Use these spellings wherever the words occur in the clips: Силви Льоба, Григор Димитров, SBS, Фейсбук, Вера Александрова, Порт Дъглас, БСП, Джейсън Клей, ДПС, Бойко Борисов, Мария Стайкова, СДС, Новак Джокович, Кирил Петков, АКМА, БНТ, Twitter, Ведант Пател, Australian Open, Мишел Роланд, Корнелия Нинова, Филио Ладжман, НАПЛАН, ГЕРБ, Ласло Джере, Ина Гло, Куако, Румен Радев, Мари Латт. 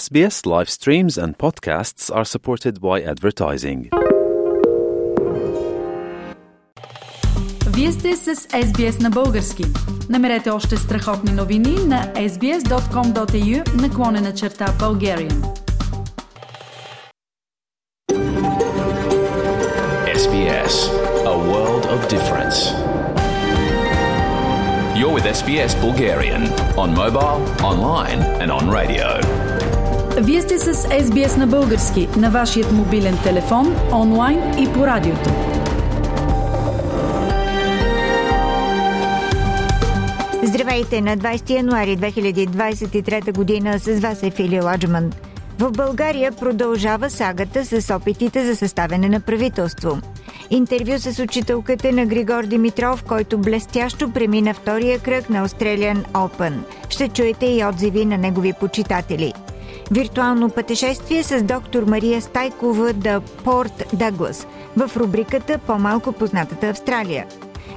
SBS live streams and podcasts are supported by advertising. Вие сте с SBS на български. Намерете още страхотни новини на sbs.com.au/Bulgarian. SBS, a world of difference. You're with SBS Bulgarian on mobile, online and on radio. Вие сте с SBS на български на вашият мобилен телефон, онлайн и по радиото. Здравейте! На 20 януари 2023 година с вас е Филио Ладжман. В България продължава сагата с опитите за съставяне на правителство. Интервю с учителката на Григор Димитров, който блестящо премина втория кръг на Australian Open. Ще чуете и отзиви на негови почитатели. Виртуално пътешествие с доктор Мария Стайкова до Порт Дъглас в рубриката по-малко познатата Австралия.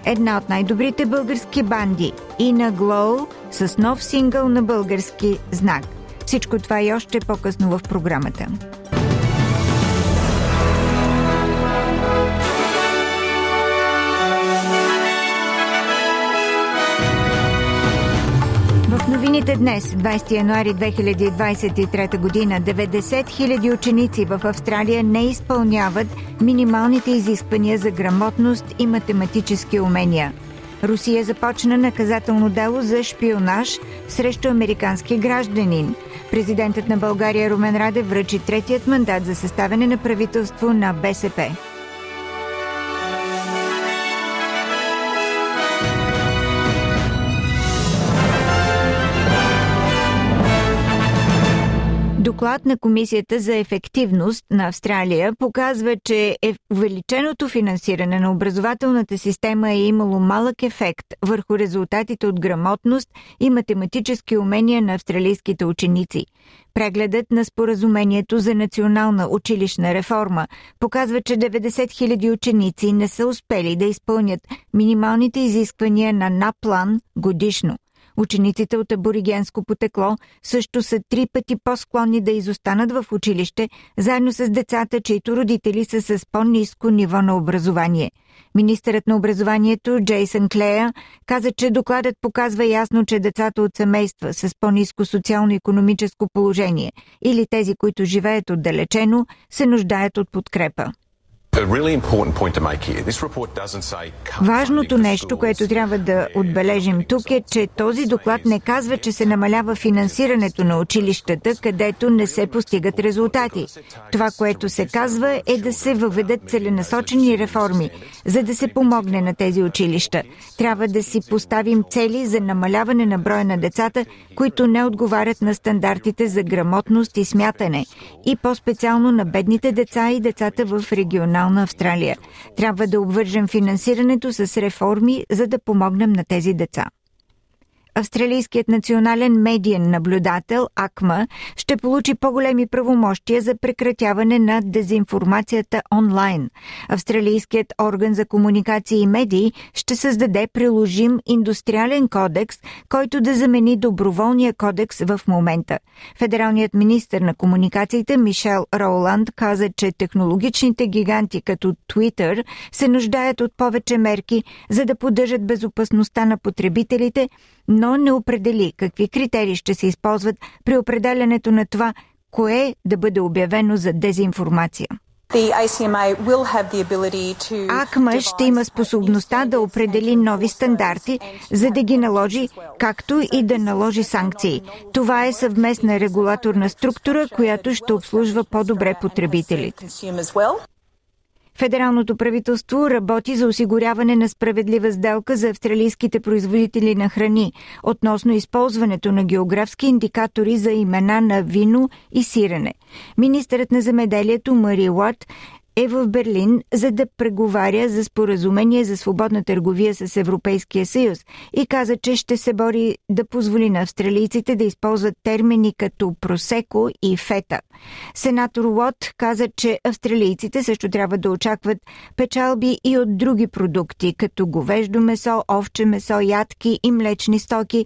Една от най-добрите български банди Ина Гло с нов сингъл на български знак. Всичко това и още по-късно в програмата. Новините днес, 20 януари 2023 година, 90 000 ученици в Австралия не изпълняват минималните изисквания за грамотност и математически умения. Русия започна наказателно дело за шпионаж срещу американски гражданин. Президентът на България Румен Радев връчи третият мандат за съставяне на правителство на БСП. Доклад на Комисията за ефективност на Австралия показва, че увеличеното финансиране на образователната система е имало малък ефект върху резултатите от грамотност и математически умения на австралийските ученици. Прегледът на споразумението за национална училищна реформа показва, че 90 000 ученици не са успели да изпълнят минималните изисквания на НАПЛАН годишно. Учениците от аборигенско потекло също са 3 пъти по-склонни да изостанат в училище, заедно с децата, чието родители са с по-ниско ниво на образование. Министърът на образованието Джейсън Клея каза, че докладът показва ясно, че децата от семейства с по-ниско социално-икономическо положение или тези, които живеят отдалечено, се нуждаят от подкрепа. Важното нещо, което трябва да отбележим тук е, че този доклад не казва, че се намалява финансирането на училищата, където не се постигат резултати. Това, което се казва, е да се въведат целенасочени реформи, за да се помогне на тези училища. Трябва да си поставим цели за намаляване на броя на децата, които не отговарят на стандартите за грамотност и смятане, и по-специално на бедните деца и децата в регионалната Австралия. Трябва да обвържем финансирането с реформи, за да помогнем на тези деца. Австралийският национален медиен наблюдател АКМА ще получи по-големи правомощия за прекратяване на дезинформацията онлайн. Австралийският орган за комуникации и медии ще създаде приложим индустриален кодекс, който да замени доброволния кодекс в момента. Федералният министър на комуникациите Мишел Роланд каза, че технологичните гиганти като Twitter се нуждаят от повече мерки, за да поддържат безопасността на потребителите, но не определи какви критерии ще се използват при определянето на това, кое да бъде обявено за дезинформация. АКМА ще има способността да определи нови стандарти, за да ги наложи, както и да наложи санкции. Това е съвместна регулаторна структура, която ще обслужва по-добре потребителите. Федералното правителство работи за осигуряване на справедлива сделка за австралийските производители на храни относно използването на географски индикатори за имена на вино и сирене. Министърът на земеделието Мари Латт е в Берлин, за да преговаря за споразумение за свободна търговия с Европейския съюз и каза, че ще се бори да позволи на австралийците да използват термини като просеко и фета. Сенатор Лот каза, че австралийците също трябва да очакват печалби и от други продукти, като говеждо месо, овче месо, ядки и млечни стоки,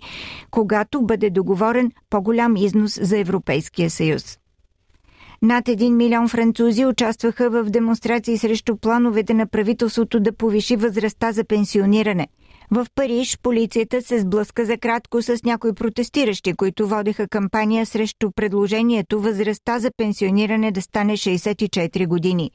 когато бъде договорен по-голям износ за Европейския съюз. Над 1 милион французи участваха в демонстрации срещу плановете на правителството да повиши възрастта за пенсиониране. В Париж полицията се сблъска за кратко с някои протестиращи, които водеха кампания срещу предложението възрастта за пенсиониране да стане 64 години.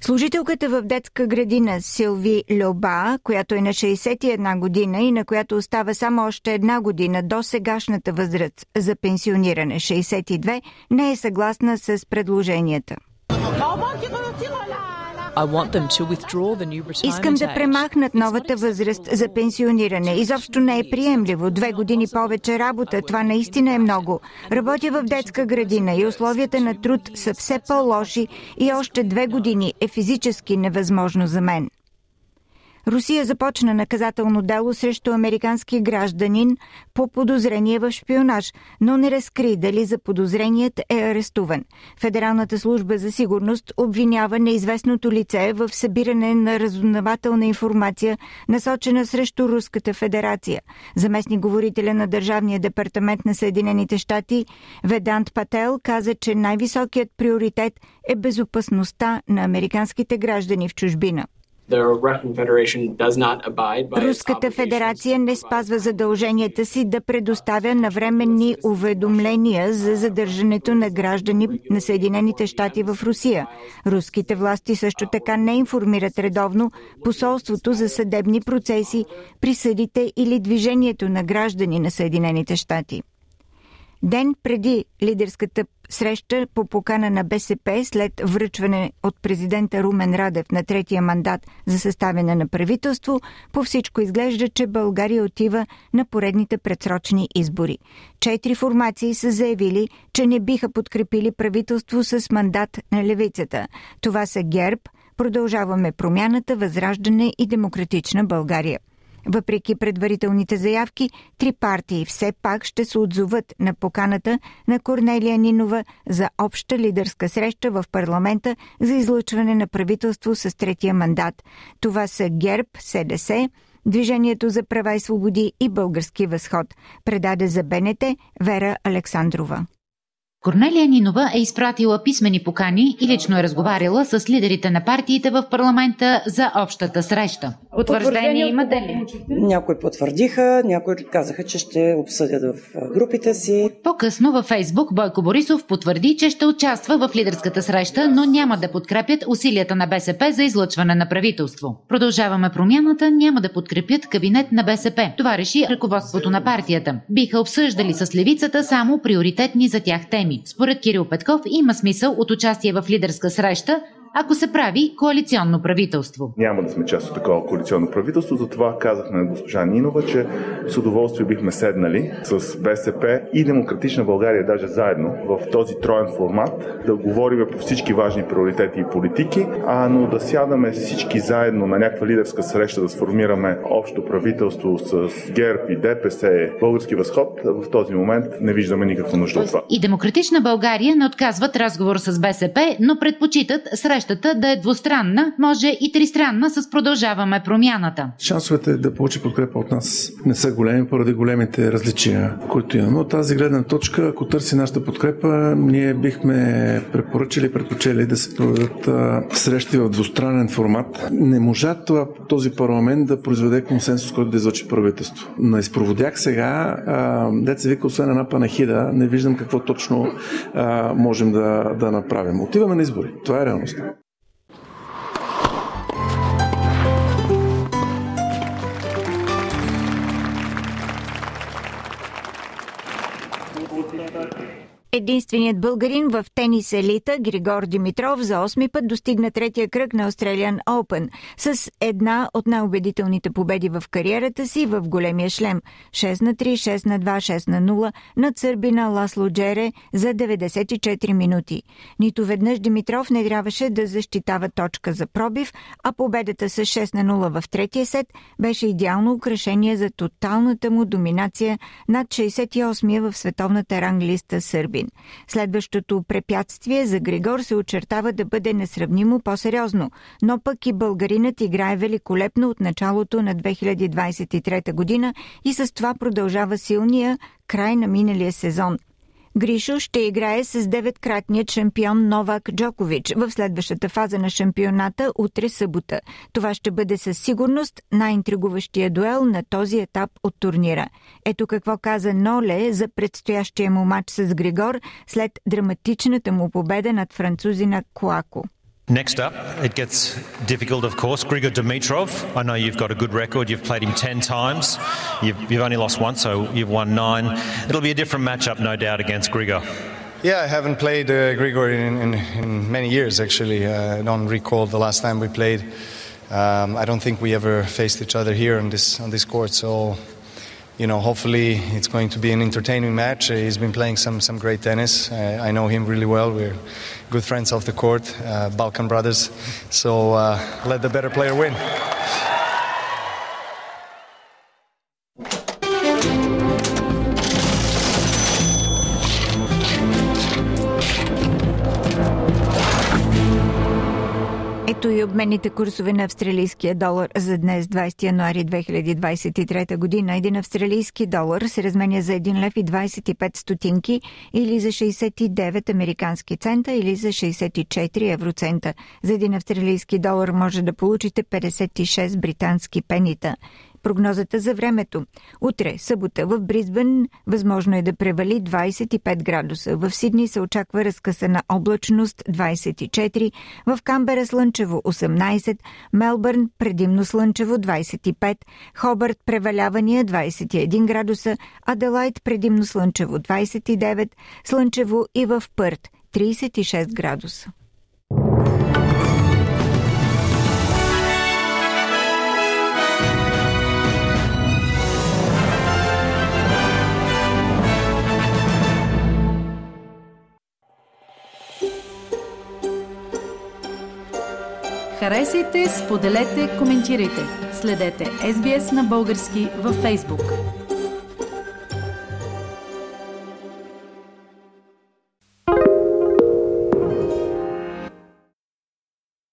Служителката в детска градина Силви Льоба, която е на 61 година и на която остава само още една година до сегашната възраст за пенсиониране 62, не е съгласна с предложенията. Искам да премахнат новата възраст за пенсиониране. Изобщо не е приемливо. 2 години повече работа. Това наистина е много. Работя в детска градина и условията на труд са все по-лоши и още 2 години е физически невъзможно за мен. Русия започна наказателно дело срещу американски гражданин по подозрение в шпионаж, но не разкри дали заподозреният е арестуван. Федералната служба за сигурност обвинява неизвестното лице в събиране на разузнавателна информация, насочена срещу Руската федерация. Заместник говорителя на Държавния департамент на Съединените щати Ведант Пател каза, че най-високият приоритет е безопасността на американските граждани в чужбина. Руската федерация не спазва задълженията си да предоставя навременни уведомления за задържането на граждани на Съединените щати в Русия. Руските власти също така не информират редовно посолството за съдебни процеси, присъдите или движението на граждани на Съединените щати. Ден преди лидерската среща по покана на БСП след връчване от президента Румен Радев на третия мандат за съставяне на правителство, по всичко изглежда, че България отива на поредните предсрочни избори. 4 формации са заявили, че не биха подкрепили правителство с мандат на левицата. Това са ГЕРБ, Продължаваме промяната, Възраждане и Демократична България. Въпреки предварителните заявки, 3 партии все пак ще се отзоват на поканата на Корнелия Нинова за обща лидерска среща в парламента за излъчване на правителство с третия мандат. Това са ГЕРБ, СДС, Движението за права и свободи и Български възход, предаде за БНТ Вера Александрова. Корнелия Нинова е изпратила писмени покани и лично е разговаряла с лидерите на партиите в парламента за общата среща. Потвърждение имате ли? Някои потвърдиха, някои казаха, че ще обсъдят в групите си. По-късно във Фейсбук Бойко Борисов потвърди, че ще участва в лидерската среща, но няма да подкрепят усилията на БСП за излъчване на правителство. Продължаваме промяната, няма да подкрепят кабинет на БСП. Това реши ръководството на партията. Биха обсъждали с левицата само приоритетни за тях теми. Според Кирил Петков има смисъл от участие в лидерска среща, ако се прави коалиционно правителство. Няма да сме част от такова коалиционно правителство, затова казахме на госпожа Нинова, че с удоволствие бихме седнали с БСП и Демократична България, даже заедно в този троен формат, да говорим по всички важни приоритети и политики, но да сядаме всички заедно на някаква лидерска среща, да сформираме общо правителство с ГЕРБ и ДПС, Български възход, в този момент не виждаме никаква нужда от това. И Демократична България не отказват разговор с БСП, но предпочитат срещата да е двустранна, може и тристранна с Продължаваме промяната. Шансовете да получи подкрепа от нас не са големи поради големите различия, които има. Но от тази гледна точка, ако търси нашата подкрепа, ние бихме предпочели да се проведат срещи в двустранен формат. Не можа този парламент да произведе консенсус, който да излъчи правителство. На изпроводях сега, деца вика, освен една панахида, не виждам какво точно можем да направим. Отиваме на избори. Това е реалност. Единственият българин в тенис елита Григор Димитров за 8-ми път достигна третия кръг на Australian Open с една от най-убедителните победи в кариерата си в големия шлем 6-3, 6-2, 6-0 над сърбина Ласло Джере за 94 минути. Нито веднъж Димитров не трябваше да защитава точка за пробив, а победата с 6-0 в третия сет беше идеално украшение за тоталната му доминация над 68-я в световната ранглиста Сърбия. Следващото препятствие за Григор се очертава да бъде несравнимо по-сериозно, но пък и българинът играе великолепно от началото на 2023 година и с това продължава силния край на миналия сезон. Гришо ще играе с 9-кратният шампион Новак Джокович в следващата фаза на шампионата утре събота. Това ще бъде със сигурност най-интригуващия дуел на този етап от турнира. Ето какво каза Ноле за предстоящия му матч с Григор след драматичната му победа над французина Куако. Next up, it gets difficult, of course. Grigor Dimitrov, I know you've got a good record. You've played him 10 times. You've only lost once, so you've won 9. It'll be a different matchup, no doubt, against Grigor. Yeah, I haven't played Grigor in many years, actually. I don't recall the last time we played. I don't think we ever faced each other here on this court. So, you know, hopefully it's going to be an entertaining match. He's been playing some great tennis. I know him really well. We're good friends off the court, Balkan brothers. So let the better player win. Ето и обменните курсове на австралийския долар за днес, 20 януари 2023 година. Един австралийски долар се разменя за 1 лев и 25 стотинки или за 69 американски цента или за 64 евроцента. За един австралийски долар може да получите 56 британски пенита. Прогнозата за времето. Утре, събота, в Бризбен възможно е да превали 25 градуса. В Сидни се очаква разкъсана облачност 24, в Камбера слънчево 18, Мелбърн предимно слънчево 25, Хобърт превалявания 21 градуса, Аделайд предимно слънчево 29, слънчево и в Пърт 36 градуса. Харесайте, споделете, коментирайте. Следете SBS на български във Facebook.